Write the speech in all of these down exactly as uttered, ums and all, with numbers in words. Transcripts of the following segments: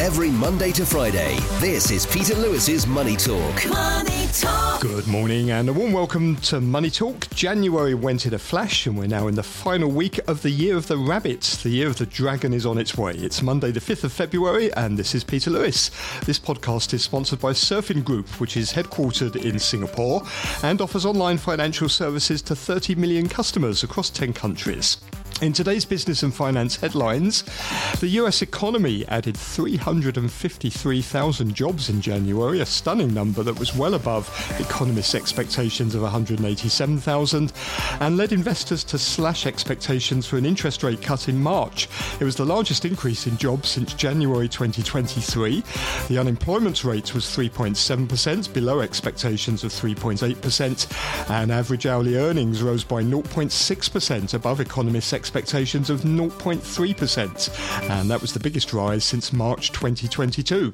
Every Monday to Friday, this is Peter Lewis's Money Talk. Money Talk. Good morning and a warm welcome to Money Talk. January went in a flash and we're now in the final week of the Year of the Rabbits. The Year of the Dragon is on its way. It's Monday the fifth of February and this is Peter Lewis. This podcast is sponsored by Surfin Group, which is headquartered in Singapore and offers online financial services to thirty million customers across ten countries. In today's business and finance headlines, the U S economy added three hundred fifty-three thousand jobs in January, a stunning number that was well above economists' expectations of one hundred eighty-seven thousand, and led investors to slash expectations for an interest rate cut in March. It was the largest increase in jobs since January twenty twenty-three. The unemployment rate was three point seven percent, below expectations of three point eight percent, and average hourly earnings rose by zero point six percent, above economists' expectations. expectations of zero point three percent, and that was the biggest rise since March twenty twenty-two.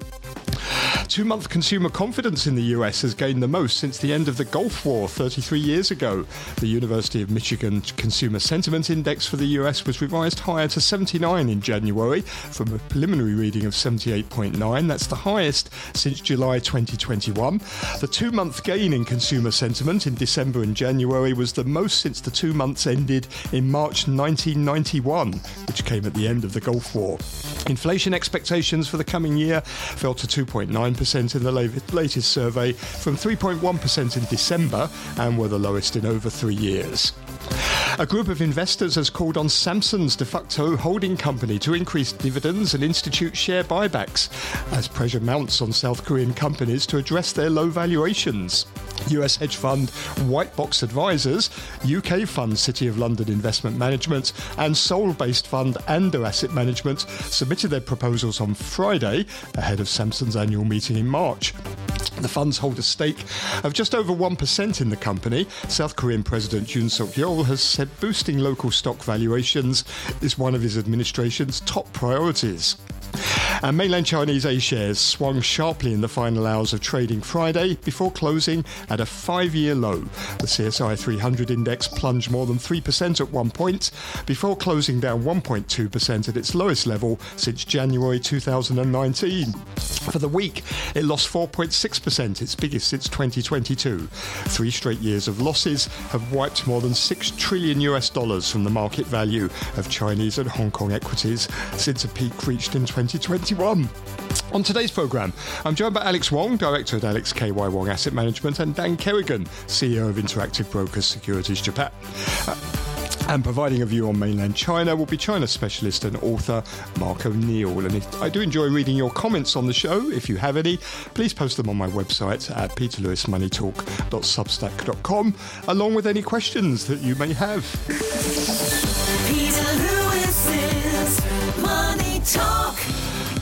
Two-month consumer confidence in the U S has gained the most since the end of the Gulf War thirty-three years ago. The University of Michigan Consumer Sentiment Index for the U S was revised higher to seventy-nine in January from a preliminary reading of seventy-eight point nine. That's the highest since July twenty twenty-one. The two-month gain in consumer sentiment in December and January was the most since the two months ended in March nineteen ninety-one, which came at the end of the Gulf War. Inflation expectations for the coming year fell to two point nine percent in the latest survey from three point one percent in December and were the lowest in over three years. A group of investors has called on Samsung's de facto holding company to increase dividends and institute share buybacks as pressure mounts on South Korean companies to address their low valuations. U S hedge fund White Box Advisors, U K fund City of London Investment Management and Seoul-based fund Ando Asset Management submitted their proposals on Friday ahead of Samsung's annual meeting in March. The funds hold a stake of just over one percent in the company. South Korean President Yoon Suk-yeol has said boosting local stock valuations is one of his administration's top priorities. And mainland Chinese A-shares swung sharply in the final hours of trading Friday before closing at a five-year low. The C S I three hundred index plunged more than three percent at one point before closing down one point two percent at its lowest level since January twenty nineteen. For the week, it lost four point six percent, its biggest since twenty twenty-two. Three straight years of losses have wiped more than six trillion U S dollars from the market value of Chinese and Hong Kong equities since a peak reached in twenty twenty-one. On today's programme, I'm joined by Alex Wong, Director at Alex K Y. Wong Asset Management, and Dan Kerrigan, C E O of Interactive Brokers Securities Japan. Uh, And providing a view on mainland China will be China specialist and author Mark O'Neill. And I do enjoy reading your comments on the show. If you have any, please post them on my website at peter lewis money talk dot substack dot com, along with any questions that you may have. Peter Lewis's Money Talk.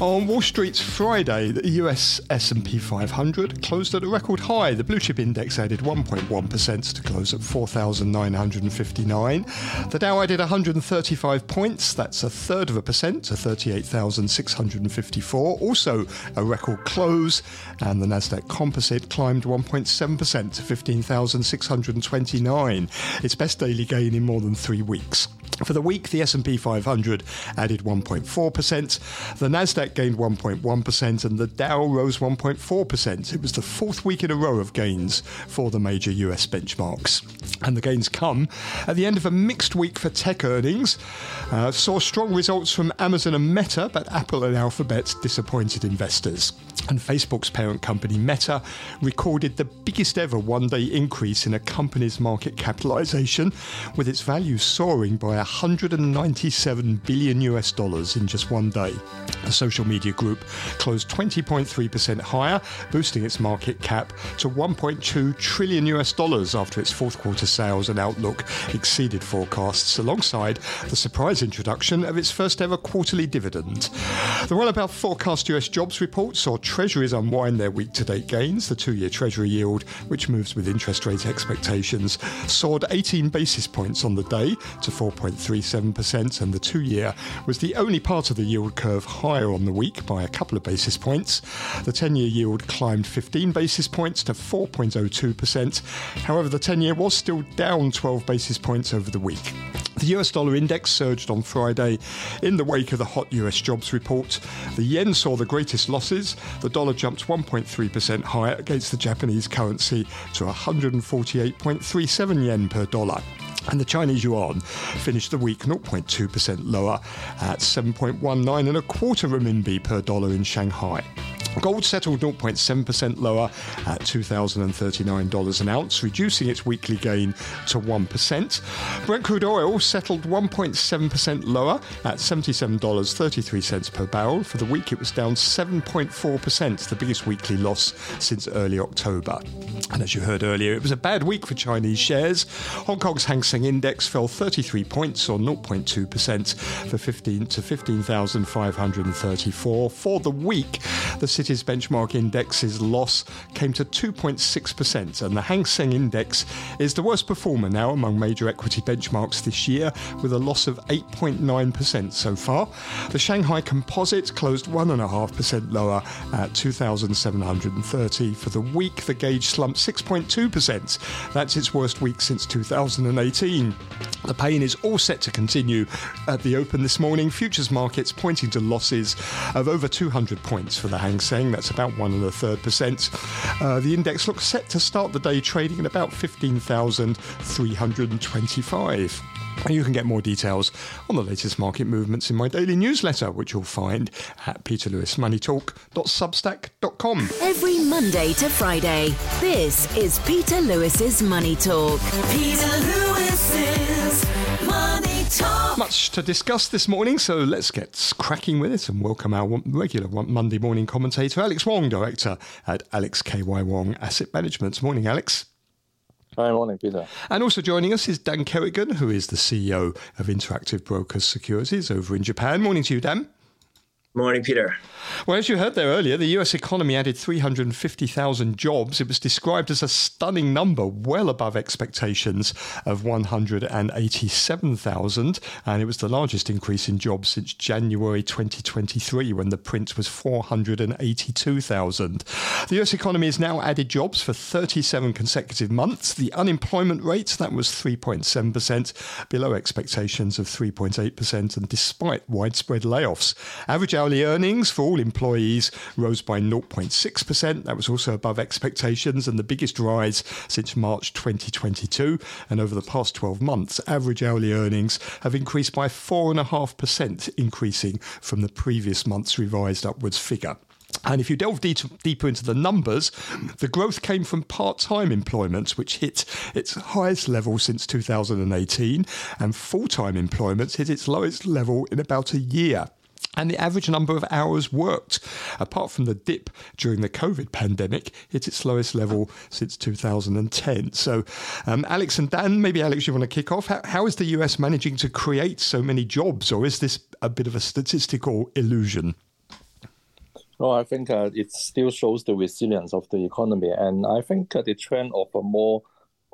On Wall Street's Friday, the U S S and P five hundred closed at a record high. The blue chip index added one point one percent to close at four thousand nine hundred fifty-nine. The Dow added one hundred thirty-five points. That's a third of a percent to thirty-eight thousand six hundred fifty-four. Also a record close. And the Nasdaq Composite climbed one point seven percent to fifteen thousand six hundred twenty-nine. Its best daily gain in more than three weeks. For the week, the S and P five hundred added one point four percent, the Nasdaq gained one point one percent and the Dow rose one point four percent. It was the fourth week in a row of gains for the major U S benchmarks. And the gains come at the end of a mixed week for tech earnings. Uh, saw strong results from Amazon and Meta, but Apple and Alphabet disappointed investors. And Facebook's parent company Meta recorded the biggest ever one-day increase in a company's market capitalization, with its value soaring by one hundred ninety-seven billion U S dollars in just one day. The social media group closed twenty point three percent higher, boosting its market cap to one point two trillion U S dollars after its fourth quarter sales and outlook exceeded forecasts, alongside the surprise introduction of its first ever quarterly dividend. The well-about forecast U S jobs report saw Treasuries unwind their week-to-date gains. The two-year Treasury yield, which moves with interest rate expectations, soared eighteen basis points on the day to four point three seven percent, and the two-year was the only part of the yield curve higher on the week by a couple of basis points. The ten-year yield climbed fifteen basis points to four point zero two percent. However, the ten-year was still down twelve basis points over the week. The U S dollar index surged on Friday in the wake of the hot U S jobs report. The yen saw the greatest losses. The dollar jumped one point three percent higher against the Japanese currency to one hundred forty-eight point three seven yen per dollar. And the Chinese yuan finished the week zero point two percent lower at seven point one nine and a quarter renminbi per dollar in Shanghai. Gold settled zero point seven percent lower at two thousand thirty-nine dollars an ounce, reducing its weekly gain to one percent. Brent crude oil settled one point seven percent lower at seventy-seven dollars and thirty-three cents per barrel. For the week, it was down seven point four percent, the biggest weekly loss since early October. And as you heard earlier, it was a bad week for Chinese shares. Hong Kong's Hang Seng Index fell thirty-three points, or zero point two percent, for fifteen to fifteen thousand five hundred thirty-four. For the week, the city's benchmark index's loss came to two point six percent, and the Hang Seng Index is the worst performer now among major equity benchmarks this year, with a loss of eight point nine percent so far. The Shanghai Composite closed one point five percent lower at two thousand seven hundred thirty. For the week, the gauge slumped six point two percent. That's its worst week since two thousand eighteen. The pain is all set to continue at the open this morning, futures markets pointing to losses of over two hundred points for the Hang Seng. That's about one and a third percent. Uh, the index looks set to start the day trading at about fifteen thousand three hundred twenty-five. You can get more details on the latest market movements in my daily newsletter, which you'll find at peter lewis money talk dot substack dot com. Every Monday to Friday, this is Peter Lewis's Money Talk. Peter Lewis's Money Talk. Much to discuss this morning, so let's get cracking with it and welcome our regular Monday morning commentator, Alex Wong, director at Alex K Y. Wong Asset Management. Morning, Alex. Hi, morning, Peter. And also joining us is Dan Kerrigan, who is the C E O of Interactive Brokers Securities over in Japan. Morning to you, Dan. Morning, Peter. Well, as you heard there earlier, the U S economy added three hundred fifty thousand jobs. It was described as a stunning number, well above expectations of one hundred eighty-seven thousand. And it was the largest increase in jobs since January twenty twenty-three, when the print was four hundred eighty-two thousand. The U S economy has now added jobs for thirty-seven consecutive months. The unemployment rate, that was three point seven percent, below expectations of three point eight percent, and despite widespread layoffs. Average hourly earnings for all employees rose by zero point six percent. That was also above expectations and the biggest rise since March twenty twenty-two. And over the past twelve months, average hourly earnings have increased by four point five percent, increasing from the previous month's revised upwards figure. And if you delve de- deeper into the numbers, the growth came from part-time employment, which hit its highest level since two thousand eighteen, and full-time employment hit its lowest level in about a year. And the average number of hours worked, apart from the dip during the COVID pandemic, hit its lowest level since two thousand ten. So, um, Alex and Dan, maybe Alex, you want to kick off. How, how is the U S managing to create so many jobs, or is this a bit of a statistical illusion? Well, I think uh, it still shows the resilience of the economy. And I think uh, the trend of a more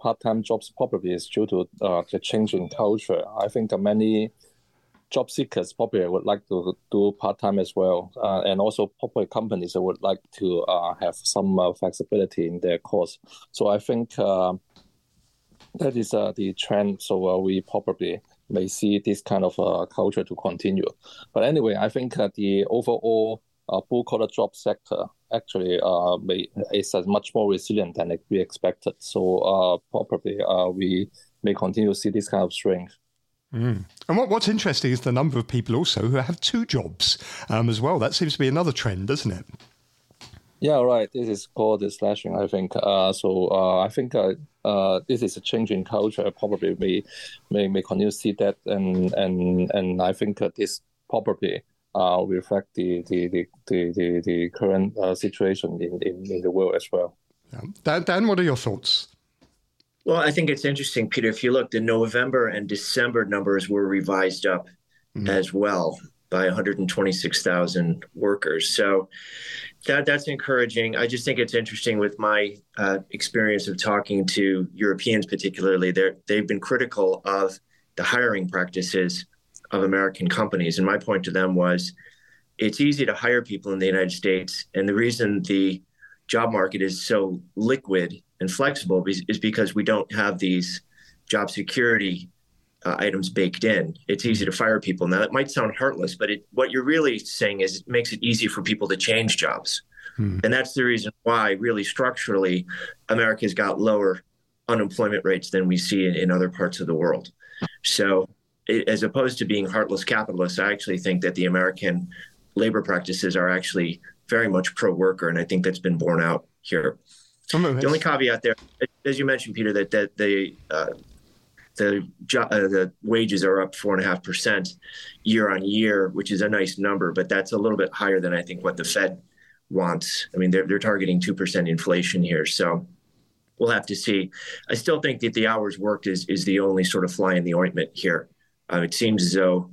part-time jobs probably is due to uh, the change in culture. I think uh, many job seekers probably would like to do part-time as well. Uh, and also probably companies would like to uh, have some uh, flexibility in their course. So I think uh, that is uh, the trend. So uh, we probably may see this kind of uh, culture to continue. But anyway, I think uh, the overall uh, blue-collar job sector actually uh, may, is uh, much more resilient than we expected. So uh, probably uh, we may continue to see this kind of strength. Mm. And what, what's interesting is the number of people also who have two jobs um, as well. That seems to be another trend, doesn't it? Yeah, right. This is called the slashing, I think. Uh, so uh, I think uh, uh, this is a change in culture. Probably we may, may continue to see that. And and, and I think uh, this probably uh, reflects the, the, the, the, the current uh, situation in, in, in the world as well. Yeah. Dan, Dan, what are your thoughts? Well, I think it's interesting, Peter. If you look, the November and December numbers were revised up mm-hmm. as well by one hundred twenty-six thousand workers. So that that's encouraging. I just think it's interesting with my uh, experience of talking to Europeans particularly. They're, they've been critical of the hiring practices of American companies. And my point to them was it's easy to hire people in the United States. And the reason the job market is so liquid and flexible is because we don't have these job security uh, items baked in. It's easy to fire people. Now, that might sound heartless, but it, what you're really saying is it makes it easy for people to change jobs. Hmm. And that's the reason why, really structurally, America's got lower unemployment rates than we see in, in other parts of the world. So it, as opposed to being heartless capitalists, I actually think that the American labor practices are actually very much pro-worker, and I think that's been borne out here. Oh, the only caveat there, as you mentioned, Peter, that that the uh, the jo- uh, the wages are up four and a half percent year on year, which is a nice number, but that's a little bit higher than I think what the Fed wants. I mean, they're they're targeting two percent inflation here, so we'll have to see. I still think that the hours worked is is the only sort of fly in the ointment here. Uh, it seems as though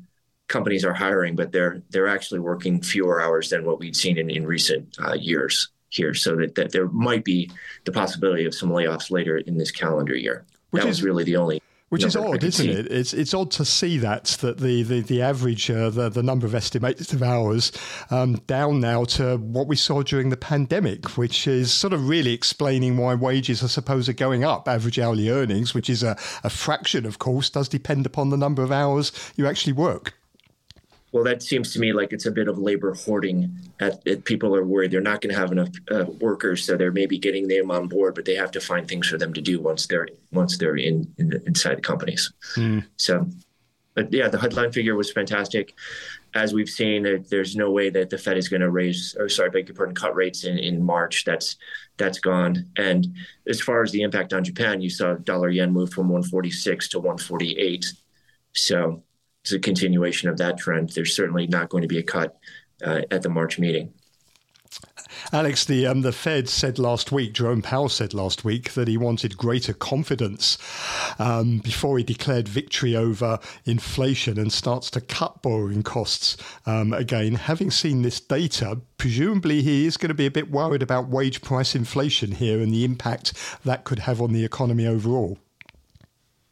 companies are hiring, but they're they're actually working fewer hours than what we'd seen in in recent uh, years here, so that, that there might be the possibility of some layoffs later in this calendar year. Which that is, was really the only. Which is odd, isn't it? It's it's odd to see that that the the the average uh, the the number of estimated of hours um, down now to what we saw during the pandemic, which is sort of really explaining why wages, I suppose, are going up. Average hourly earnings, which is a, a fraction, of course, does depend upon the number of hours you actually work. Well, that seems to me like it's a bit of labor hoarding. At, at people are worried they're not going to have enough uh, workers, so they're maybe getting them on board, but they have to find things for them to do once they're once they're in, in the, inside the companies. Mm. So, but yeah, the headline figure was fantastic. As we've seen, uh, there's no way that the Fed is going to raise, or sorry, beg your pardon, cut rates in, in March. That's that's gone. And as far as the impact on Japan, you saw dollar yen move from one forty-six to one forty-eight. So. It's a continuation of that trend. There's certainly not going to be a cut uh, at the March meeting. Alex, the um, the Fed said last week, Jerome Powell said last week that he wanted greater confidence um, before he declared victory over inflation and starts to cut borrowing costs um, again. Having seen this data, presumably he is going to be a bit worried about wage price inflation here and the impact that could have on the economy overall.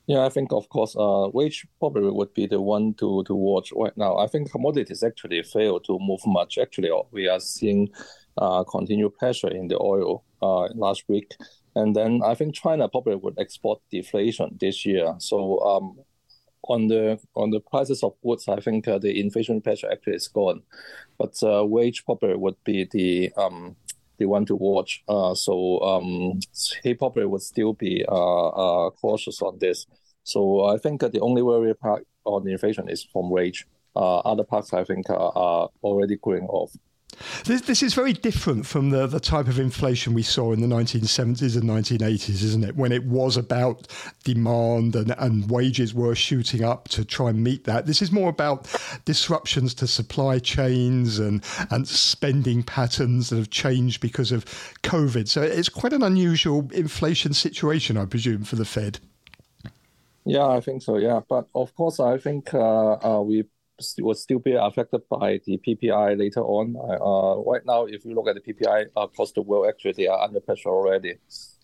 Yeah, I think, of course, uh, wage probably would be the one to, to watch right now. I think commodities actually failed to move much. Actually, we are seeing uh, continued pressure in the oil uh, last week. And then I think China probably would export deflation this year. So um, on the on the prices of goods, I think uh, the inflation pressure actually is gone. But uh, wage probably would be the... Um, they want to watch. Uh, so um, he probably would still be uh, uh, cautious on this. So I think that the only worry part on inflation is from wage. Uh, other parts, I think, are, are already cooling off. This, this is very different from the, the type of inflation we saw in the nineteen seventies and nineteen eighties, isn't it? When it was about demand and, and wages were shooting up to try and meet that. This is more about disruptions to supply chains and, and spending patterns that have changed because of COVID. So it's quite an unusual inflation situation, I presume, for the Fed. Yeah, I think so, yeah. But of course, I think uh, uh, we've would still be affected by the P P I later on. Uh, right now, if you look at the P P I across the world, actually, they are under pressure already.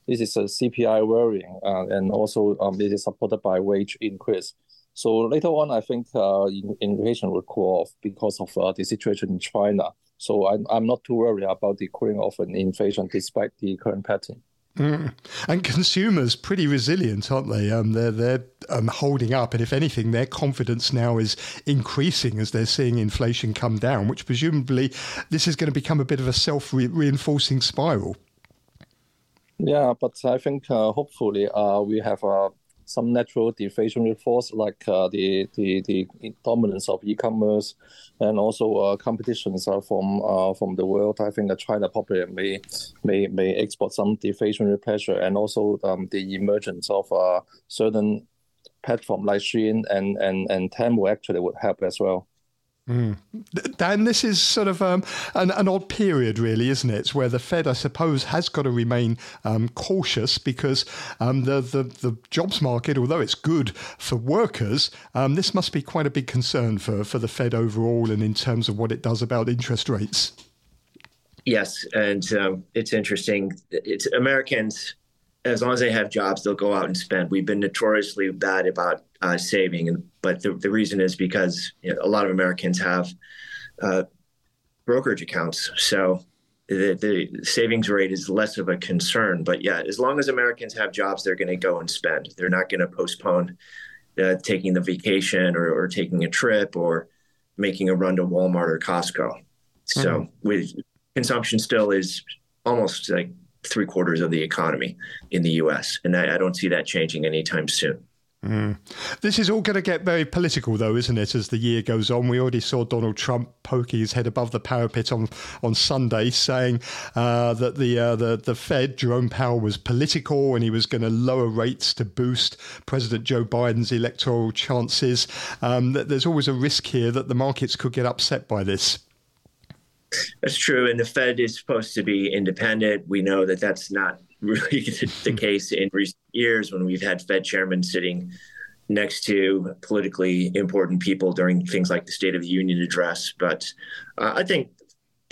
This is a C P I worrying, uh, and also um, it is supported by wage increase. So later on, I think uh, inflation will cool off because of uh, the situation in China. So I'm, I'm not too worried about the cooling off in inflation despite the current pattern. Mm. And consumers pretty resilient, aren't they? Um, they're they're um, holding up, and if anything, their confidence now is increasing as they're seeing inflation come down. Which presumably, this is going to become a bit of a self-reinforcing spiral. Yeah, but I think uh, hopefully uh, we have uh, some natural deflationary force like uh, the the the dominance of e-commerce and also uh, competitions uh, from uh, from the world. I think that China probably may. May may export some deflationary pressure, and also um, the emergence of uh, certain platform like Shein and and and Temu actually would help as well. Mm. Dan, this is sort of um, an, an odd period, really, isn't it? Where the Fed, I suppose, has got to remain um, cautious because um, the, the the jobs market, although it's good for workers, um, this must be quite a big concern for for the Fed overall, and in terms of what it does about interest rates. Yes, and um, it's interesting. It's Americans, as long as they have jobs, they'll go out and spend. We've been notoriously bad about uh, saving, and but the, the reason is because you know, a lot of Americans have uh, brokerage accounts, so the, the savings rate is less of a concern. But yeah, as long as Americans have jobs, they're going to go and spend. They're not going to postpone uh, taking the vacation or, or taking a trip or making a run to Walmart or Costco. So mm-hmm. with consumption still is almost like three quarters of the economy in the U S. And I, I don't see that changing anytime soon. Mm. This is all going to get very political, though, isn't it, as the year goes on? We already saw Donald Trump poking his head above the parapet on, on Sunday, saying uh, that the, uh, the the Fed, Jerome Powell, was political and he was going to lower rates to boost President Joe Biden's electoral chances. Um, there's always a risk here that the markets could get upset by this. That's true. And the Fed is supposed to be independent. We know that that's not really the, the case in recent years when we've had Fed chairmen sitting next to politically important people during things like the State of the Union address. But uh, I think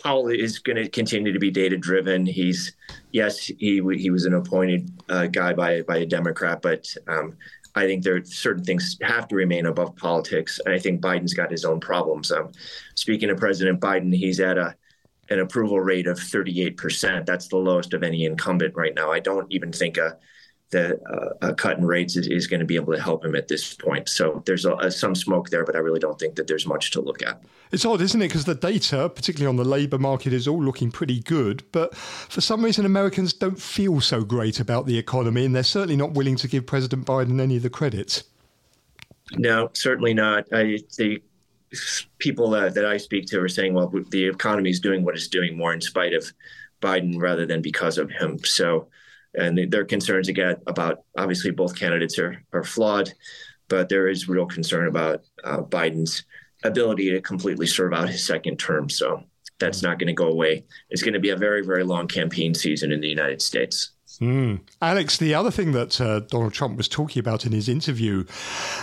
Powell is going to continue to be data-driven. He's, yes, he he was an appointed uh, guy by, by a Democrat, but um, I think there are certain things have to remain above politics. And I think Biden's got his own problems. Um, speaking of President Biden, he's at a an approval rate of thirty-eight percent. That's the lowest of any incumbent right now. I don't even think a, the, uh, a cut in rates is, is going to be able to help him at this point. So there's a, a, some smoke there, but I really don't think that there's much to look at. It's odd, isn't it? Because the data, particularly on the labour market, is all looking pretty good. But for some reason, Americans don't feel so great about the economy, and they're certainly not willing to give President Biden any of the credit. No, certainly not. I think people uh, that I speak to are saying, well, the economy is doing what it's doing more in spite of Biden rather than because of him. So, and their concerns again about, obviously both candidates are, are flawed, but there is real concern about uh, Biden's ability to completely serve out his second term. So that's not going to go away. It's going to be a very, very long campaign season in the United States. Mm. Alex, the other thing that uh, Donald Trump was talking about in his interview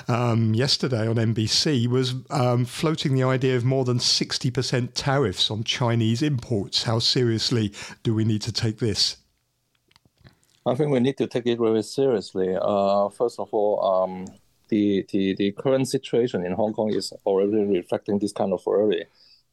um, yesterday on N B C was um, floating the idea of more than sixty percent tariffs on Chinese imports. How seriously do we need to take this? I think we need to take it very seriously. Uh, first of all, um, the, the, the current situation in Hong Kong is already reflecting this kind of worry.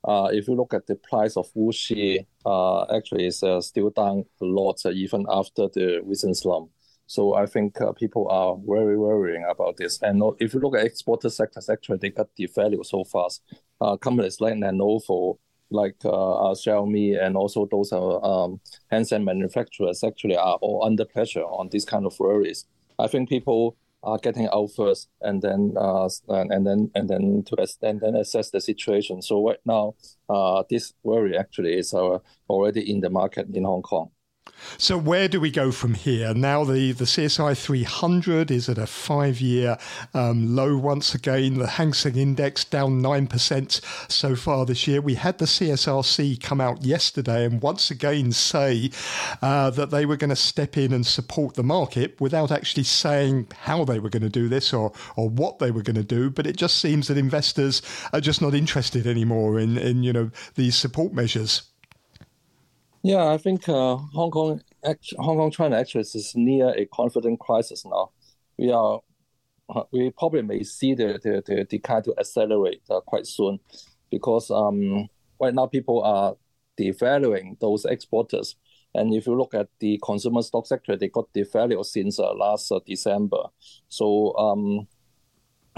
Uh, if you look at the price of wuxi, uh, actually it's uh, still down a lot, uh, even after the recent slump. So I think uh, people are very worrying about this. And not, if you look at exporter sectors, actually they got devalued so fast. Uh, companies like Lenovo, like uh, uh, Xiaomi, and also those uh, um, handset manufacturers actually are all under pressure on these kind of worries. I think people are getting out first, and then uh, and then and then to and then assess the situation. So right now, uh, this worry actually is uh, already in the market in Hong Kong. So where do we go from here? Now the, the C S I three hundred is at a five-year um, low once again. The Hang Seng Index down nine percent so far this year. We had the C S R C come out yesterday and once again say uh, that they were going to step in and support the market without actually saying how they were going to do this or, or what they were going to do. But it just seems that investors are just not interested anymore in, in you know, these support measures. Yeah, I think uh, Hong Kong, act- Hong Kong, China actually is near a confidence crisis now. We are, uh, we probably may see the the the decline to accelerate uh, quite soon, because um, right now people are devaluing those exporters, and if you look at the consumer stock sector, they got devalued since uh, last uh, December. So um,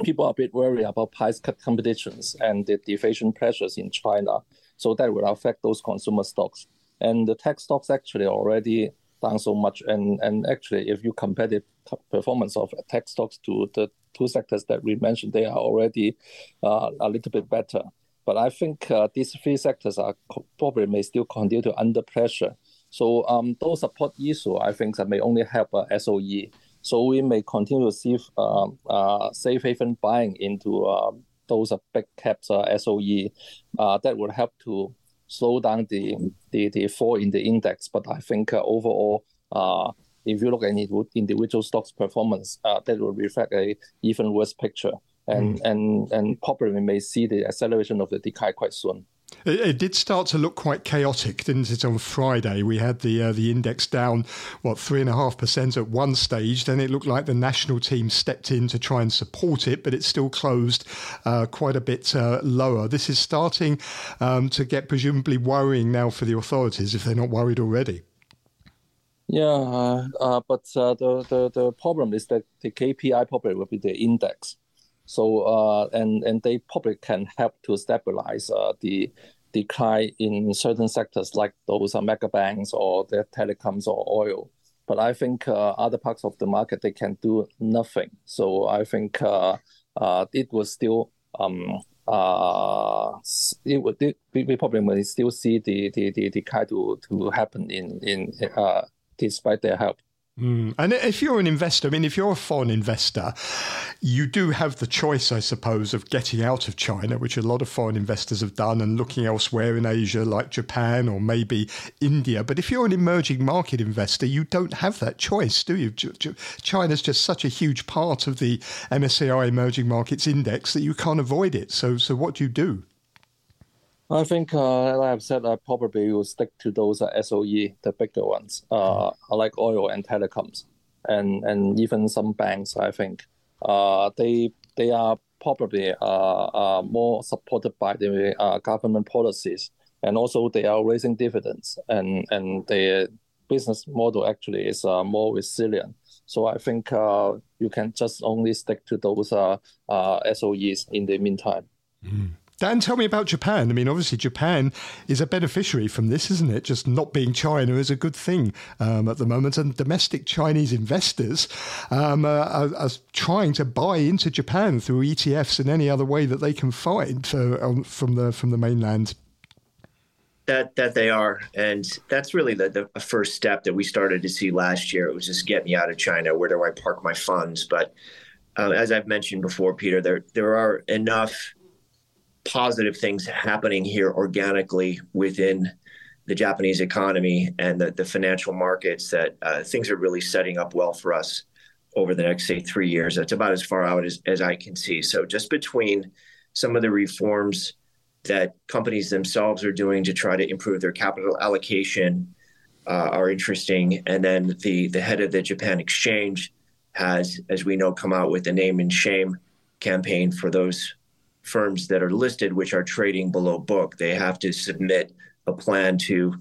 people are a bit worried about price cut competitions and the deflation pressures in China. So that will affect those consumer stocks. And the tech stocks actually already down so much. And, and actually, if you compare the t- performance of tech stocks to the two sectors that we mentioned, they are already uh, a little bit better. But I think uh, these three sectors are co- probably may still continue to under pressure. So um, those support issues, I think, that may only help uh, S O E. So we may continue to see uh, uh, safe haven buying into uh, those uh, big caps uh, S O E. Uh, that would help to slow down the, the, the fall in the index. But I think uh, overall, uh, if you look at individual stocks performance, uh, that will reflect a even worse picture. And, mm. and, and probably we may see the acceleration of the decline quite soon. It, it did start to look quite chaotic, didn't it, on Friday? We had the uh, the index down, what, three point five percent at one stage. Then it looked like the national team stepped in to try and support it, but it still closed uh, quite a bit uh, lower. This is starting um, to get presumably worrying now for the authorities, if they're not worried already. Yeah, uh, uh, but uh, the, the, the problem is that the K P I probably will be the index. So uh, and and they probably can help to stabilize uh, the decline in certain sectors like those are mega banks or the telecoms or oil. But I think uh, other parts of the market, they can do nothing. So I think uh, uh, it will still, um, uh, it would we probably may still see the the the decline to, to happen in in uh, despite their help. Mm. And if you're an investor, I mean, if you're a foreign investor, you do have the choice, I suppose, of getting out of China, which a lot of foreign investors have done, and looking elsewhere in Asia, like Japan or maybe India. But if you're an emerging market investor, you don't have that choice, do you? China's just such a huge part of the M S C I Emerging Markets Index that you can't avoid it. So, so what do you do? I think, uh, like I've said, I probably will stick to those uh, S O E, the bigger ones, uh, like oil and telecoms, and, and even some banks. I think uh, they they are probably uh, uh, more supported by the uh, government policies, and also they are raising dividends, and, and their business model actually is uh, more resilient. So I think uh, you can just only stick to those uh, uh, S O Es in the meantime. Mm. Dan, tell me about Japan. I mean, obviously, Japan is a beneficiary from this, isn't it? Just not being China is a good thing um, at the moment. And domestic Chinese investors um, are, are, are trying to buy into Japan through E T Fs and any other way that they can find uh, um, from the from the mainland. That that they are. And that's really the, the first step that we started to see last year. It was just get me out of China. Where do I park my funds? But uh, as I've mentioned before, Peter, there there are enough positive things happening here organically within the Japanese economy and the, the financial markets that uh, things are really setting up well for us over the next, say, three years. That's about as far out as, as I can see. So just between some of the reforms that companies themselves are doing to try to improve their capital allocation uh, are interesting. And then the, the head of the Japan Exchange has, as we know, come out with a name and shame campaign for those firms that are listed, which are trading below book. They have to submit a plan to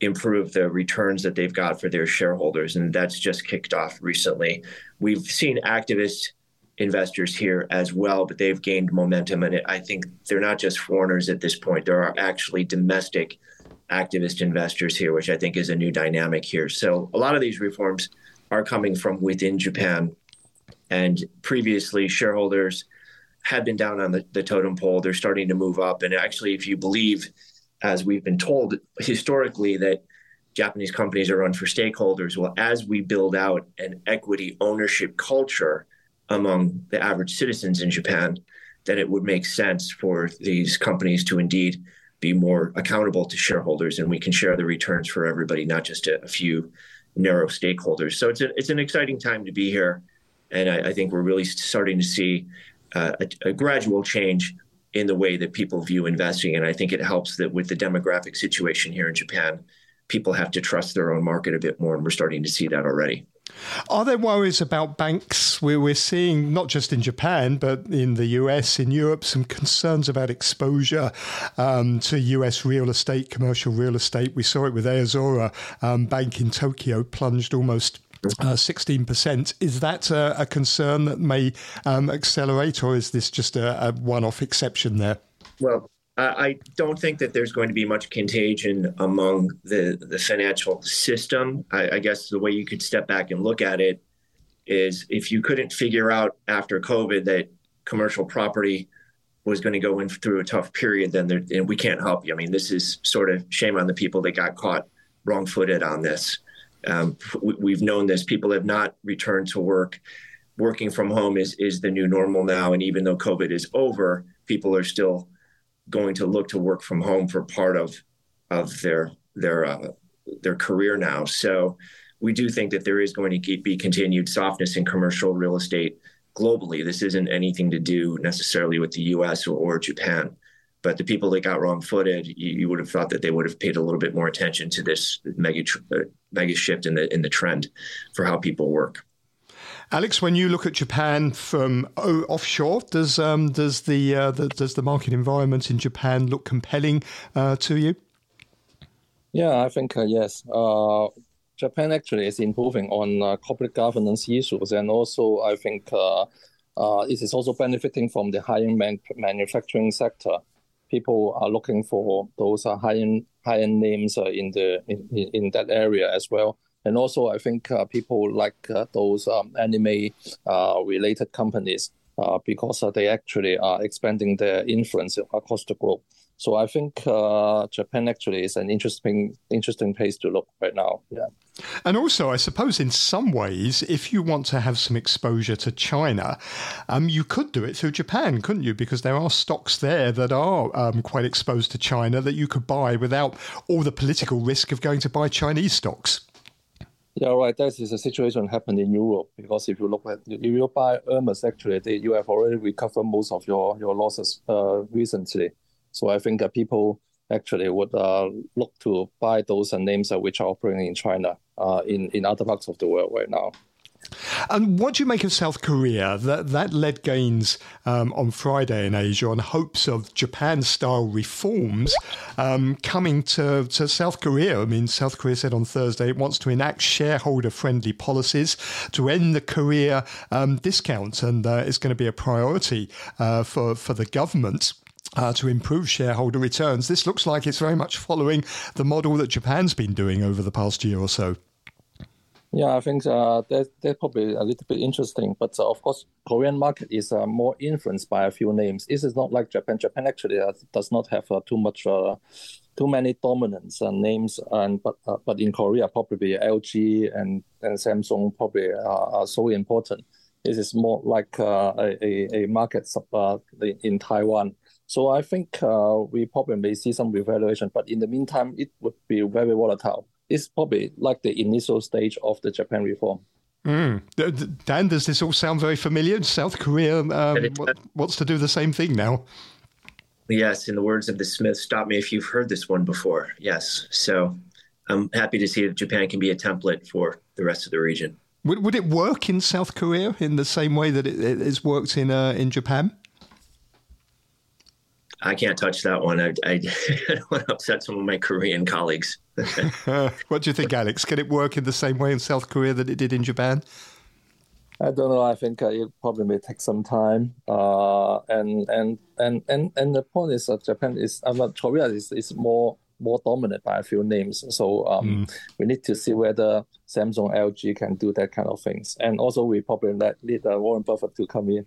improve the returns that they've got for their shareholders. And that's just kicked off recently. We've seen activist investors here as well, but they've gained momentum. And I think they're not just foreigners at this point. There are actually domestic activist investors here, which I think is a new dynamic here. So a lot of these reforms are coming from within Japan. And previously, shareholders had been down on the, the totem pole. They're starting to move up. And actually, if you believe, as we've been told historically, that Japanese companies are run for stakeholders, well, as we build out an equity ownership culture among the average citizens in Japan, then it would make sense for these companies to indeed be more accountable to shareholders, and we can share the returns for everybody, not just a, a few narrow stakeholders. So it's, a, it's an exciting time to be here. And I, I think we're really starting to see Uh, a, a gradual change in the way that people view investing. And I think it helps that with the demographic situation here in Japan, people have to trust their own market a bit more. And we're starting to see that already. Are there worries about banks? We're, we're seeing, not just in Japan, but in the U S, in Europe, some concerns about exposure um, to U S real estate, commercial real estate. We saw it with Aozora um, Bank in Tokyo plunged almost Uh, sixteen percent. Is that a, a concern that may um, accelerate, or is this just a, a one-off exception there? Well, uh, I don't think that there's going to be much contagion among the, the financial system. I, I guess the way you could step back and look at it is if you couldn't figure out after COVID that commercial property was going to go in through a tough period, then there, and we can't help you. I mean, this is sort of shame on the people that got caught wrong-footed on this. Um, we've known this. People have not returned to work. Working from home is is the new normal now. And even though COVID is over, people are still going to look to work from home for part of of their their uh, their career now. So we do think that there is going to keep, be continued softness in commercial real estate globally. This isn't anything to do necessarily with the U S or, or Japan. But the people that got wrong-footed, you, you would have thought that they would have paid a little bit more attention to this mega mega shift in the in the trend for how people work. Alex, when you look at Japan from oh, offshore, does um, does the, uh, the does the market environment in Japan look compelling uh, to you? Yeah, I think uh, yes. Uh, Japan actually is improving on uh, corporate governance issues, and also I think. Uh, Uh, it is also benefiting from the high-end man- manufacturing sector. People are looking for those uh, high-end high-end names uh, in the in, in that area as well. And also, I think uh, people like uh, those um, anime-related uh, companies uh, because uh, they actually are expanding their influence across the globe. So I think uh, Japan actually is an interesting interesting place to look right now. Yeah. And also, I suppose in some ways, if you want to have some exposure to China, um, you could do it through Japan, couldn't you? Because there are stocks there that are um, quite exposed to China that you could buy without all the political risk of going to buy Chinese stocks. Yeah, right. That is a situation happened in Europe, because if you look at, if you buy Hermes, actually, they, you have already recovered most of your, your losses uh, recently. So I think uh, people actually would uh, look to buy those uh, names uh, which are operating in China, uh, in, in other parts of the world right now. And what do you make of South Korea? That that led gains um, on Friday in Asia on hopes of Japan-style reforms um, coming to, to South Korea. I mean, South Korea said on Thursday it wants to enact shareholder-friendly policies to end the Korea um, discount, and uh, it's going to be a priority uh, for, for the government. Uh, to improve shareholder returns. This looks like it's very much following the model that Japan's been doing over the past year or so. Yeah, I think uh, that, that's probably a little bit interesting. But uh, of course, Korean market is uh, more influenced by a few names. This is not like Japan. Japan actually uh, does not have uh, too much, uh, too many dominance uh, names. And but uh, but in Korea, probably L G and, and Samsung probably are, are so important. This is more like uh, a, a market sub, uh, in Taiwan. So I think uh, we probably may see some revaluation, but in the meantime, it would be very volatile. It's probably like the initial stage of the Japan reform. Mm. Dan, does this all sound very familiar? South Korea um, wants to do the same thing now. Yes, in the words of the Smiths, stop me if you've heard this one before. Yes, so I'm happy to see that Japan can be a template for the rest of the region. Would, would it work in South Korea in the same way that it, it's worked in uh, in Japan? I can't touch that one. I, I, I don't want to upset some of my Korean colleagues. What do you think, Alex? Can it work in the same way in South Korea that it did in Japan? I don't know. I think uh, it probably may take some time. Uh, and, and and and and the point is that Japan is, uh, Korea is, is more more dominant by a few names. So um, mm. we need to see whether Samsung, L G can do that kind of things. And also we probably need uh, Warren Buffett to come in.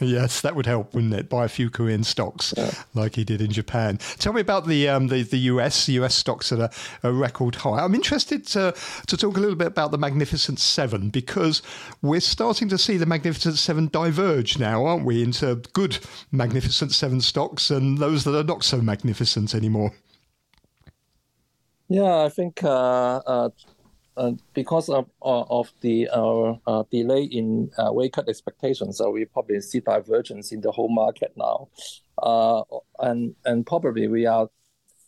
Yes, that would help, wouldn't it? Buy a few Korean stocks yeah. like he did in Japan. Tell me about the um, the, the U S. The U S stocks at a record high. I'm interested to, to talk a little bit about the Magnificent Seven, because we're starting to see the Magnificent Seven diverge now, aren't we, into good Magnificent Seven stocks and those that are not so magnificent anymore. Yeah, I think uh, uh, uh, because of of the uh, uh, delay in uh, rate cut expectations, so we probably see divergence in the whole market now, uh, and and probably we are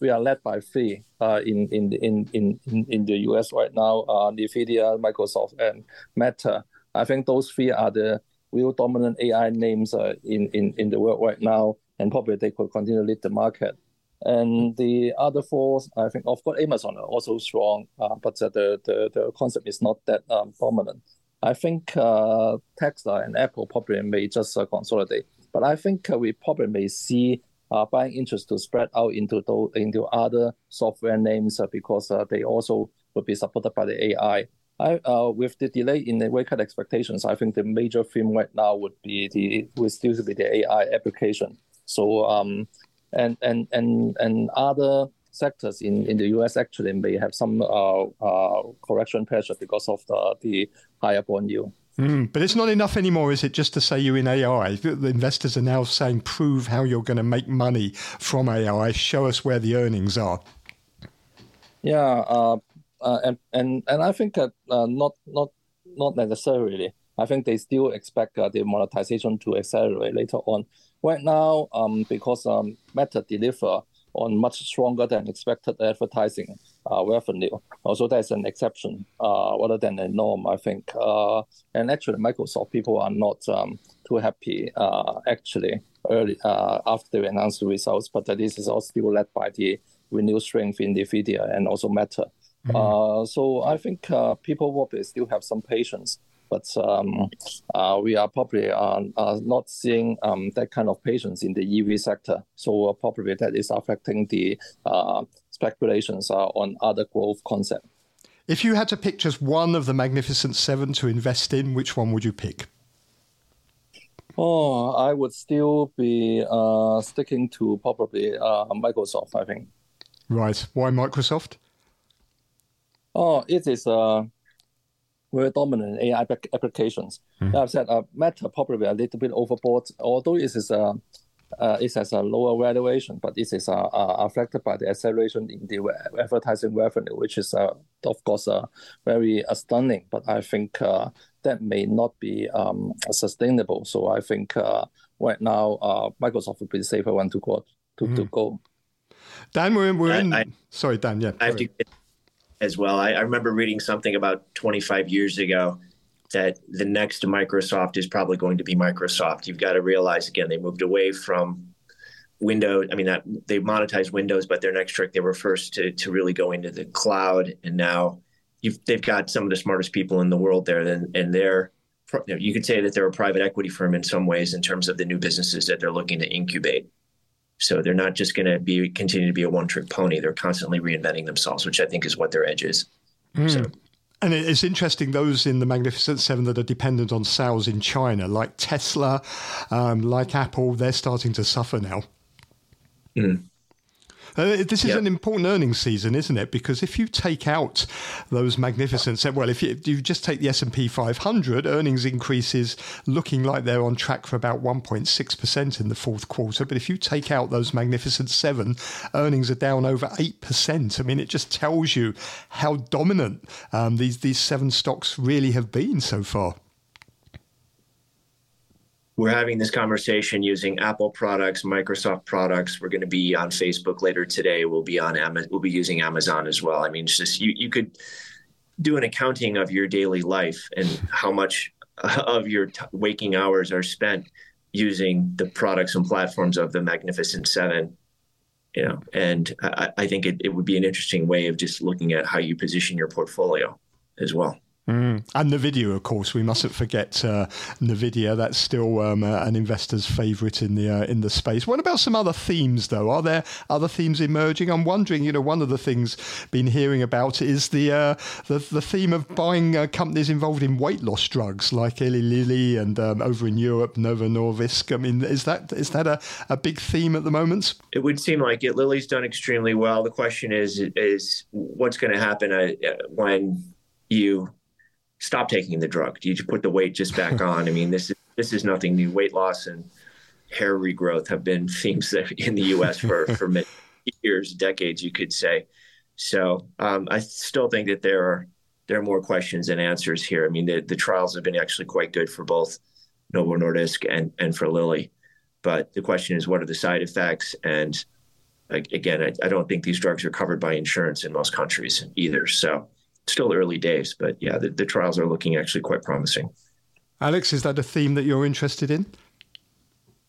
we are led by three uh, in in in in in the U S right now: uh, NVIDIA, Microsoft, and Meta. I think those three are the real dominant A I names uh, in in in the world right now, and probably they could continue to lead the market. And the other four, I think, of course, Amazon are also strong, uh, but uh, the, the the concept is not that um, dominant. I think uh, Tesla and Apple probably may just uh, consolidate. But I think uh, we probably may see uh, buying interest to spread out into those, into other software names uh, because uh, they also would be supported by the A I. I, uh, with the delay in the rate cut expectations, I think the major theme right now would be the would still be the A I application. So. Um, And and and and other sectors in, in the U S actually may have some uh, uh, correction pressure because of the, the higher bond yield. Mm, but it's not enough anymore, is it, just to say you're in A I? The investors are now saying, prove how you're going to make money from A I. Show us where the earnings are. Yeah, uh, uh, and, and and I think that uh, not not not necessarily. I think they still expect uh, the monetization to accelerate later on. Right now, um, because um, Meta deliver on much stronger than expected advertising uh, revenue, also that's an exception uh, rather than a norm, I think. Uh, and actually, Microsoft people are not um, too happy uh, actually early uh, after they announced the results, but this is also still led by the renewed strength in NVIDIA and also Meta. Mm-hmm. Uh, so I think uh, people will still have some patience. But um, uh, we are probably uh, uh, not seeing um, that kind of patience in the E V sector. So uh, probably that is affecting the uh, speculations uh, on other growth concepts. If you had to pick just one of the Magnificent Seven to invest in, which one would you pick? Oh, I would still be uh, sticking to probably uh, Microsoft, I think. Right. Why Microsoft? Oh, it is... Uh, very dominant A I applications. Mm. I've said uh, Meta probably a little bit overboard, although it is a uh, it has a lower valuation, but it is uh, uh, affected by the acceleration in the advertising revenue, which is uh, of course uh, very uh, stunning. But I think uh, that may not be um, sustainable. So I think uh, right now uh, Microsoft would be the safer one to go. To, mm. to go. Dan, we're in. We're in. I, I, Sorry, Dan. Yeah. I have to get- as well. I, I remember reading something about twenty-five years ago that the next Microsoft is probably going to be Microsoft. You've got to realize, again, they moved away from Windows. I mean, that, they monetized Windows, but their next trick, they were first to, to really go into the cloud. And now you've, they've got some of the smartest people in the world there. And, and they're, you know, you could say that they're a private equity firm in some ways in terms of the new businesses that they're looking to incubate. So they're not just going to be continue to be a one-trick pony. They're constantly reinventing themselves, which I think is what their edge is. Mm. So. And it's interesting, those in the Magnificent Seven that are dependent on sales in China, like Tesla, um, like Apple, they're starting to suffer now. Mm. Uh, this is yep. an important earnings season, isn't it? Because if you take out those magnificent, well, if you, if you just take the S and P five hundred, earnings increases looking like they're on track for about one point six percent in the fourth quarter. But if you take out those Magnificent Seven, earnings are down over eight percent. I mean, it just tells you how dominant um, these, these seven stocks really have been so far. We're having this conversation using Apple products, Microsoft products. We're going to be on Facebook later today. We'll be on Amazon. We'll be using Amazon as well. I mean, it's just you, you could do an accounting of your daily life and how much of your t- waking hours are spent using the products and platforms of the Magnificent Seven. You know, and I, I think it, it would be an interesting way of just looking at how you position your portfolio as well. Mm. And NVIDIA, of course, we mustn't forget uh, NVIDIA. That's still um, uh, an investor's favourite in the uh, in the space. What about some other themes, though? Are there other themes emerging? I'm wondering. You know, one of the things I've been hearing about is the uh, the, the theme of buying uh, companies involved in weight loss drugs, like Eli Lilly and um, over in Europe, Novo Nordisk. I mean, is that is that a, a big theme at the moment? It would seem like it. Lilly's done extremely well. The question is is what's going to happen uh, when you stop taking the drug. You put the weight just back on. I mean, this is this is nothing new. Weight loss and hair regrowth have been themes that in the U S for, for many years, decades, you could say. So um, I still think that there are there are more questions than answers here. I mean, the, the trials have been actually quite good for both Novo Nordisk and, and for Lilly. But the question is, what are the side effects? And again, I, I don't think these drugs are covered by insurance in most countries either. So still early days, but yeah, the, the trials are looking actually quite promising. Alex, is that a theme that you're interested in?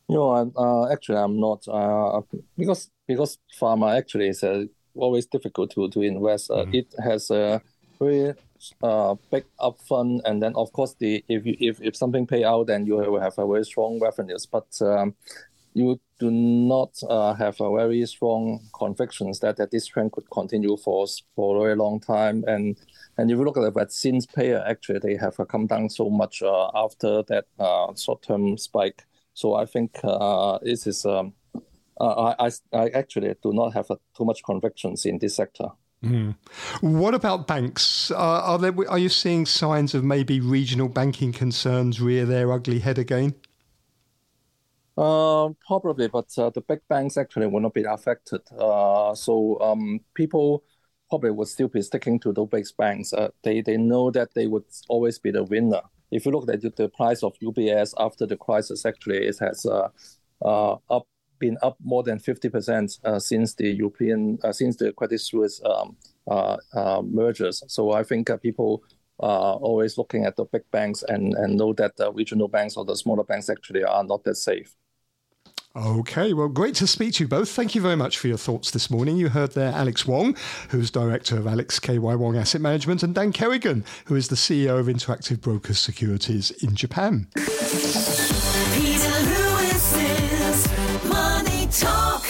No, I'm, uh, actually, I'm not. Uh, because because pharma actually is uh, always difficult to, to invest. Uh, mm. It has a very uh, big upfront, and then, of course, the if you, if, if something pay out, then you will have a very strong revenues. But um, you do not uh, have a very strong convictions that, that this trend could continue for for a very long time. And and if you look at the vaccines payer, actually, they have come down so much uh, after that uh, short-term spike. So I think uh, this is, um, uh, I, I actually do not have a, too much convictions in this sector. Mm. What about banks? Uh, are there, are you seeing signs of maybe regional banking concerns rear their ugly head again? Uh, probably, but uh, the big banks actually will not be affected. Uh, so um, people probably would still be sticking to the big banks. Uh, they they know that they would always be the winner. If you look at the price of U B S after the crisis, actually it has uh, uh, up been up more than fifty percent uh, since the European uh, since the Credit Suisse um, uh, uh, mergers. So I think uh, people. Uh, always looking at the big banks and, and know that the regional banks or the smaller banks actually are not that safe. Okay, well, great to speak to you both. Thank you very much for your thoughts this morning. You heard there Alex Wong, who's director of Alex K Y. Wong Asset Management, and Dan Kerrigan, who is the C E O of Interactive Brokers Securities in Japan.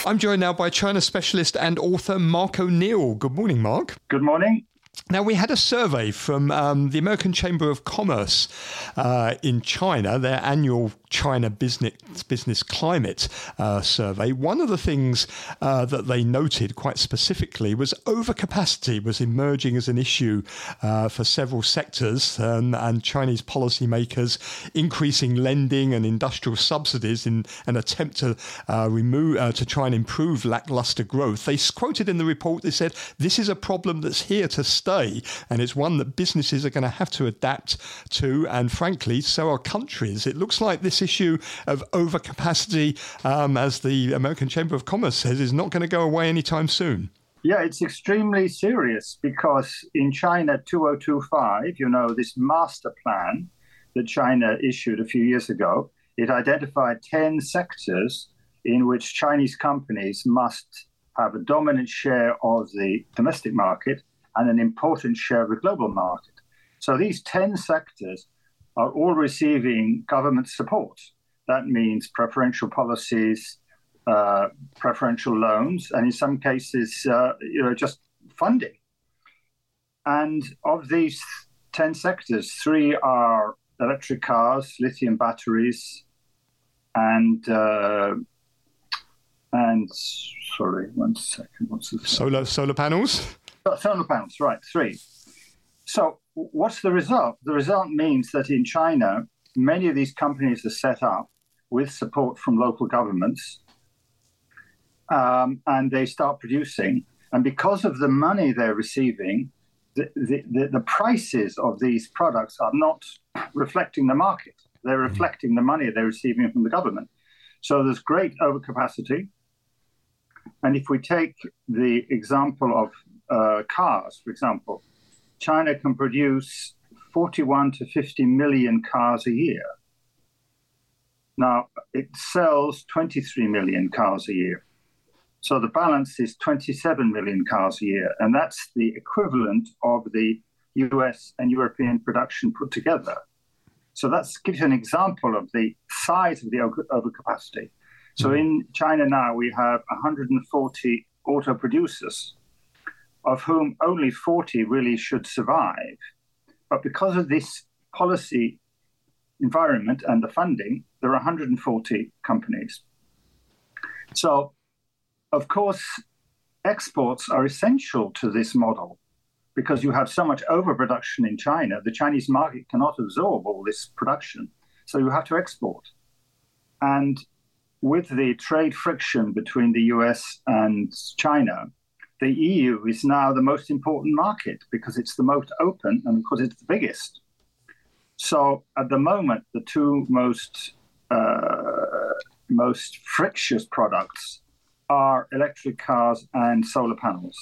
I'm joined now by China specialist and author Mark O'Neill. Good morning, Mark. Good morning. Now, we had a survey from um, the American Chamber of Commerce uh, in China, their annual China Business business Climate uh, survey. One of the things uh, that they noted quite specifically was overcapacity was emerging as an issue uh, for several sectors, um, and Chinese policymakers increasing lending and industrial subsidies in an attempt to uh, remove uh, to try and improve lackluster growth. They quoted in the report, they said, "This is a problem that's here to stay. And it's one that businesses are going to have to adapt to, and frankly, so are countries." It looks like this issue of overcapacity, um, as the American Chamber of Commerce says, is not going to go away anytime soon. Yeah, it's extremely serious because in China two thousand twenty-five, you know, this master plan that China issued a few years ago, it identified ten sectors in which Chinese companies must have a dominant share of the domestic market and an important share of the global market. So these ten sectors are all receiving government support. That means preferential policies, uh, preferential loans, and in some cases, uh, you know, just funding. And of these ten sectors, three are electric cars, lithium batteries, and uh, and sorry, one second, what's the solar solar panels. Solar panels, right, three. So what's the result? The result means that in China, many of these companies are set up with support from local governments, um, and they start producing. And because of the money they're receiving, the, the, the, the prices of these products are not reflecting the market. They're reflecting the money they're receiving from the government. So there's great overcapacity. And if we take the example of Uh, cars, for example, China can produce forty-one to fifty million cars a year. Now, it sells twenty-three million cars a year. So the balance is twenty-seven million cars a year. And that's the equivalent of the U S and European production put together. So that gives you an example of the size of the over- overcapacity. So mm. in China now, we have one hundred forty auto producers, of whom only forty really should survive. But because of this policy environment and the funding, there are one hundred forty companies. So, of course, exports are essential to this model because you have so much overproduction in China. The Chinese market cannot absorb all this production, so you have to export. And with the trade friction between the U S and China, the E U is now the most important market because it's the most open and because it's the biggest. So at the moment, the two most uh, most frictious products are electric cars and solar panels.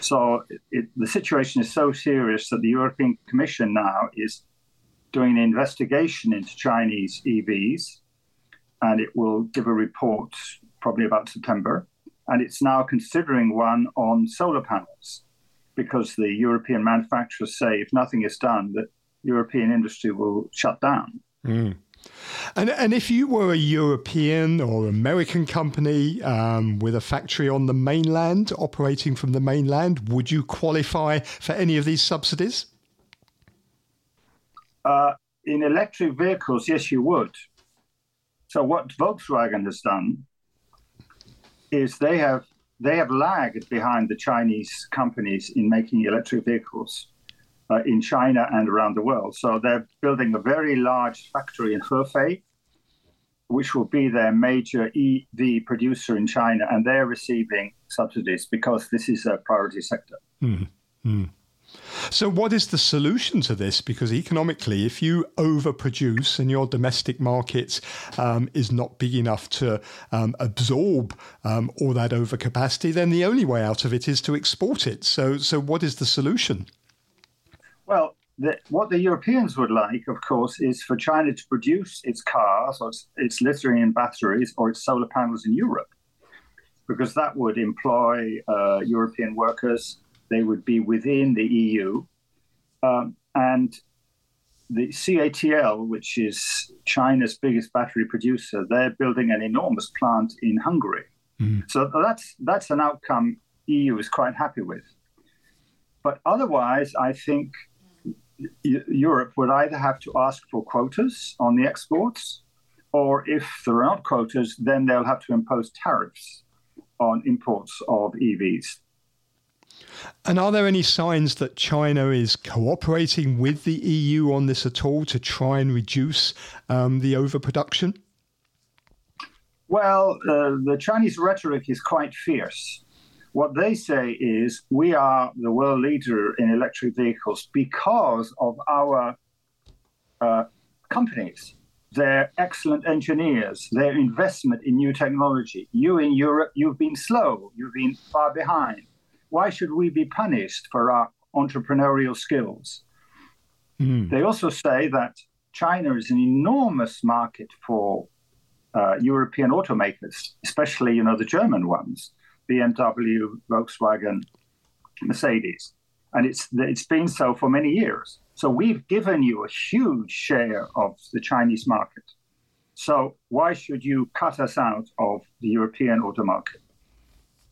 So it, it, the situation is so serious that the European Commission now is doing an investigation into Chinese E Vs, and it will give a report probably about September. And it's now considering one on solar panels because the European manufacturers say if nothing is done, that European industry will shut down. Mm. And and if you were a European or American company um, with a factory on the mainland, operating from the mainland, would you qualify for any of these subsidies? Uh, in electric vehicles, yes, you would. So what Volkswagen has done is they have they have lagged behind the Chinese companies in making electric vehicles uh, in China and around the world. So they're building a very large factory in Hefei, which will be their major E V producer in China, and they're receiving subsidies because this is a priority sector. Mm-hmm. So what is the solution to this? Because economically, if you overproduce and your domestic market um, is not big enough to um, absorb um, all that overcapacity, then the only way out of it is to export it. So so what is the solution? Well, The, what the Europeans would like, of course, is for China to produce its cars or its, its lithium batteries or its solar panels in Europe, because that would employ uh, European workers. They would be within the E U. Um, and the C A T L, which is China's biggest battery producer, they're building an enormous plant in Hungary. Mm-hmm. So that's that's an outcome E U is quite happy with. But otherwise, I think Europe would either have to ask for quotas on the exports, or if there are not quotas, then they'll have to impose tariffs on imports of E Vs. And are there any signs that China is cooperating with the E U on this at all to try and reduce um, the overproduction? Well, uh, the Chinese rhetoric is quite fierce. What they say is, we are the world leader in electric vehicles because of our uh, companies. They're excellent engineers, their investment in new technology. You in Europe, you've been slow, you've been far behind. Why should we be punished for our entrepreneurial skills? Mm. They also say that China is an enormous market for uh, European automakers, especially, you know, the German ones. B M W, Volkswagen, Mercedes. And it's it's been so for many years. So we've given you a huge share of the Chinese market. So why should you cut us out of the European auto market?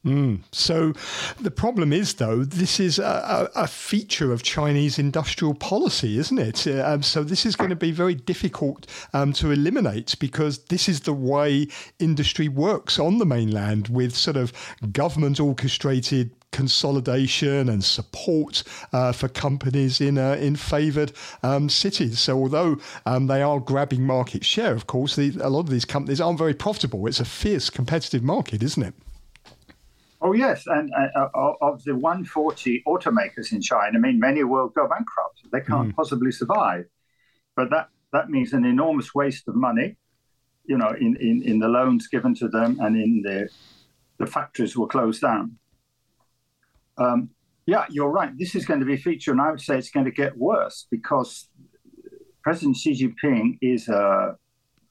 Mm. So the problem is, though, this is a, a feature of Chinese industrial policy, isn't it? Um, so this is going to be very difficult um, to eliminate, because this is the way industry works on the mainland, with sort of government-orchestrated consolidation and support uh, for companies in uh, in favoured um, cities. So although um, they are grabbing market share, of course, the, a lot of these companies aren't very profitable. It's a fierce competitive market, isn't it? Oh, yes. And uh, of the one hundred forty automakers in China, I mean, many will go bankrupt. They can't mm. possibly survive. But that, that means an enormous waste of money, you know, in, in, in the loans given to them, and in the, the factories will close down. Um, yeah, you're right. This is going to be a feature, and I would say it's going to get worse, because President Xi Jinping is an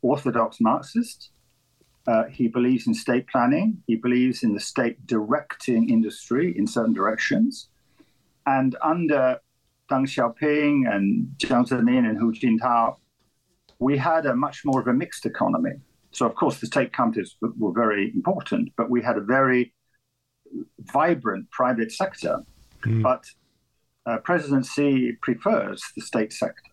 orthodox Marxist. Uh, he believes in state planning. He believes in the state directing industry in certain directions. And under Deng Xiaoping and Jiang Zemin and Hu Jintao, we had a much more of a mixed economy. So, of course, the state companies were very important, but we had a very vibrant private sector. Mm. But uh, President Xi prefers the state sector.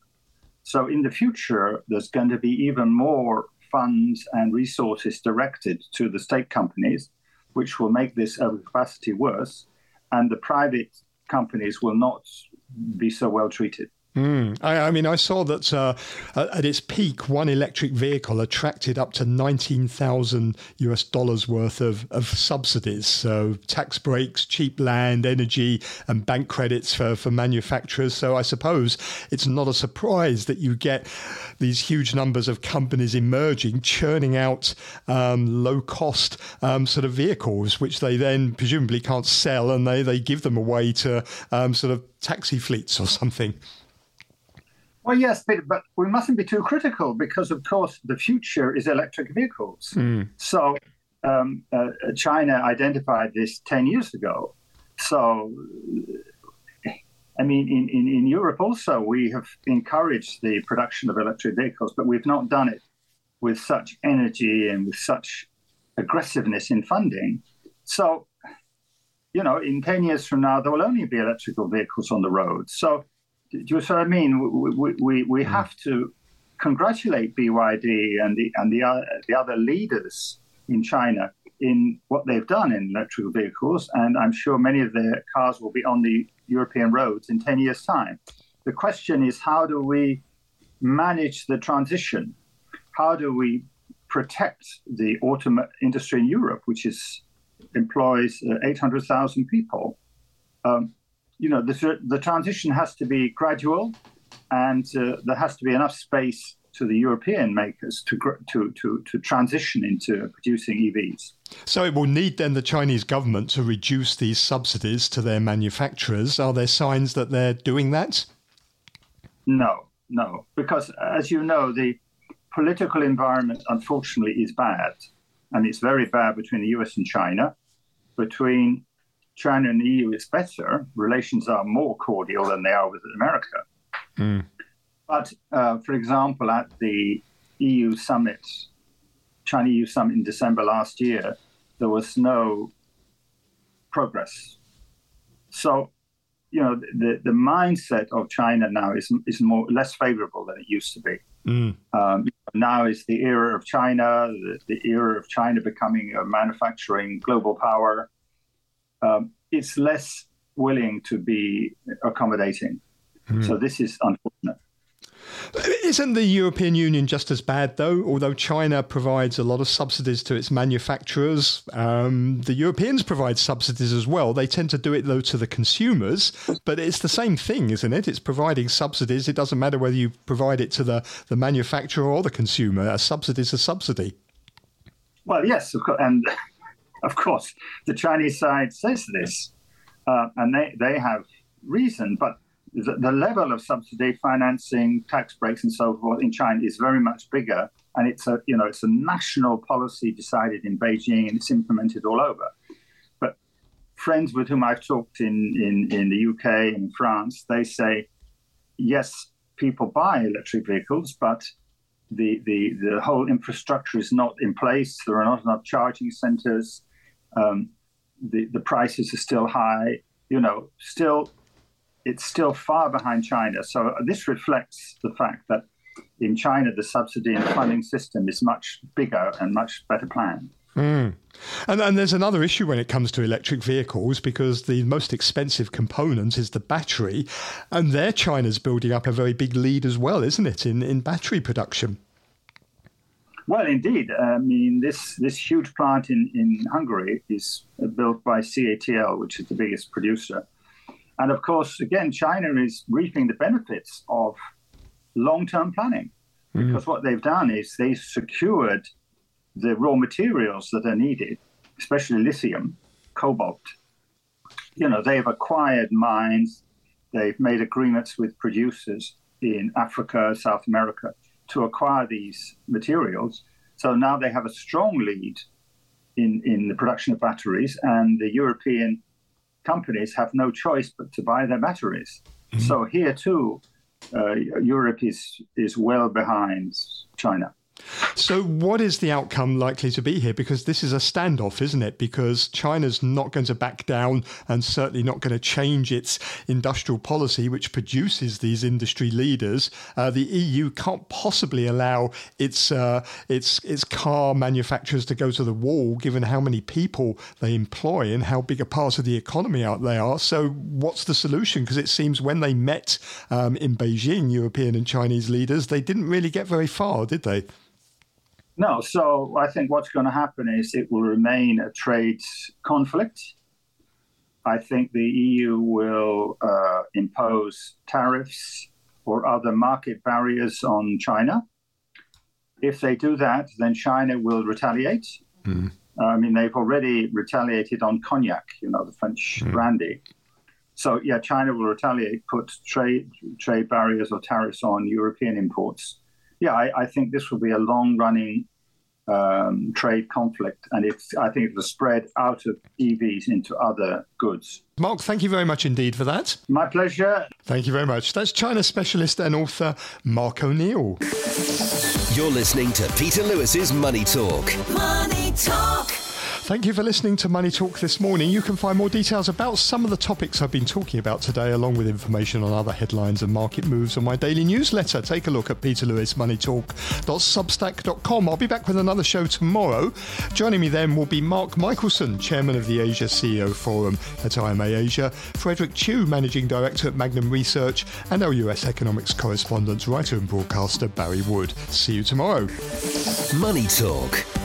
So in the future, there's going to be even more funds and resources directed to the state companies, which will make this overcapacity worse, and the private companies will not be so well treated. Mm. I, I mean, I saw that uh, at its peak, one electric vehicle attracted up to nineteen thousand US dollars worth of, of subsidies. So tax breaks, cheap land, energy and bank credits for, for manufacturers. So I suppose it's not a surprise that you get these huge numbers of companies emerging, churning out um, low cost um, sort of vehicles, which they then presumably can't sell, and they, they give them away to um, sort of taxi fleets or something. Well, yes, Peter, but we mustn't be too critical, because, of course, the future is electric vehicles. Mm. So um, uh, China identified this ten years ago. So, I mean, in, in, in Europe also, we have encouraged the production of electric vehicles, but we've not done it with such energy and with such aggressiveness in funding. So, you know, in ten years from now, there will only be electrical vehicles on the road. So, do you see what I mean? We we, we, we mm. have to congratulate B Y D and the and the uh, the other leaders in China in what they've done in electric vehicles, and I'm sure many of their cars will be on the European roads in ten years' time. The question is, how do we manage the transition? How do we protect the auto industry in Europe, which is employs uh, eight hundred thousand people? Um, You know, the, the transition has to be gradual, and uh, there has to be enough space to the European makers to, to to to transition into producing E Vs. So it will need then the Chinese government to reduce these subsidies to their manufacturers. Are there signs that they're doing that? No, no. Because, as you know, the political environment, unfortunately, is bad. And it's very bad between the U S and China. Between China and the E U, it's better. Relations are more cordial than they are with America. Mm. But, uh, for example, at the E U summit, China-E U summit in December last year, there was no progress. So, you know, the, the mindset of China now is is more less favorable than it used to be. Mm. Um, now is the era of China, the, the era of China becoming a manufacturing global power. Um, it's less willing to be accommodating. Mm. So this is unfortunate. Isn't the European Union just as bad, though? Although China provides a lot of subsidies to its manufacturers, um, the Europeans provide subsidies as well. They tend to do it, though, to the consumers, but it's the same thing, isn't it? It's providing subsidies. It doesn't matter whether you provide it to the, the manufacturer or the consumer. A subsidy is a subsidy. Well, yes, of course. And, of course, the Chinese side says this, uh, and they, they have reason, but the level of subsidy, financing, tax breaks, and so forth in China is very much bigger, and it's a you know it's a national policy decided in Beijing, and it's implemented all over. But friends with whom I've talked in in, in the U K and France, they say, yes, people buy electric vehicles, but the the the whole infrastructure is not in place. There are not enough charging centres. Um, the the prices are still high. You know, still. It's still far behind China. So this reflects the fact that in China, the subsidy and funding system is much bigger and much better planned. Mm. And, and there's another issue when it comes to electric vehicles, because the most expensive component is the battery. And there, China's building up a very big lead as well, isn't it, in, in battery production? Well, indeed. I mean, this, this huge plant in, in Hungary is built by C A T L, which is the biggest producer. And of course, again, China is reaping the benefits of long-term planning, because mm. what they've done is they secured the raw materials that are needed, especially lithium, cobalt. You know, they've acquired mines. They've made agreements with producers in Africa, South America, to acquire these materials. So now they have a strong lead in, in the production of batteries, and the European companies have no choice but to buy their batteries. Mm-hmm. So here too, uh, Europe is is well behind China. So what is the outcome likely to be here? Because this is a standoff, isn't it? Because China's not going to back down and certainly not going to change its industrial policy, which produces these industry leaders. Uh, the E U can't possibly allow its uh, its its car manufacturers to go to the wall, given how many people they employ and how big a part of the economy out they are. So what's the solution? Because it seems when they met um, in Beijing, European and Chinese leaders, they didn't really get very far, did they? No, so I think what's going to happen is it will remain a trade conflict. I think the E U will uh, impose tariffs or other market barriers on China. If they do that, then China will retaliate. Mm-hmm. I mean, they've already retaliated on cognac, you know, the French mm-hmm. brandy. So, yeah, China will retaliate, put trade trade barriers or tariffs on European imports. Yeah, I, I think this will be a long-running um, trade conflict, and it's, I think it will spread out of E Vs into other goods. Mark, thank you very much indeed for that. My pleasure. Thank you very much. That's China specialist and author Mark O'Neill. You're listening to Peter Lewis's Money Talk. Money Talk. Thank you for listening to Money Talk this morning. You can find more details about some of the topics I've been talking about today, along with information on other headlines and market moves on my daily newsletter. Take a look at peter lewis money talk dot substack dot com. I'll be back with another show tomorrow. Joining me then will be Mark Michelson, Chairman of the Asia C E O Forum at I M A Asia, Frederick Chew, Managing Director at Magnum Research, and our U S economics correspondent, writer and broadcaster Barry Wood. See you tomorrow. Money Talk.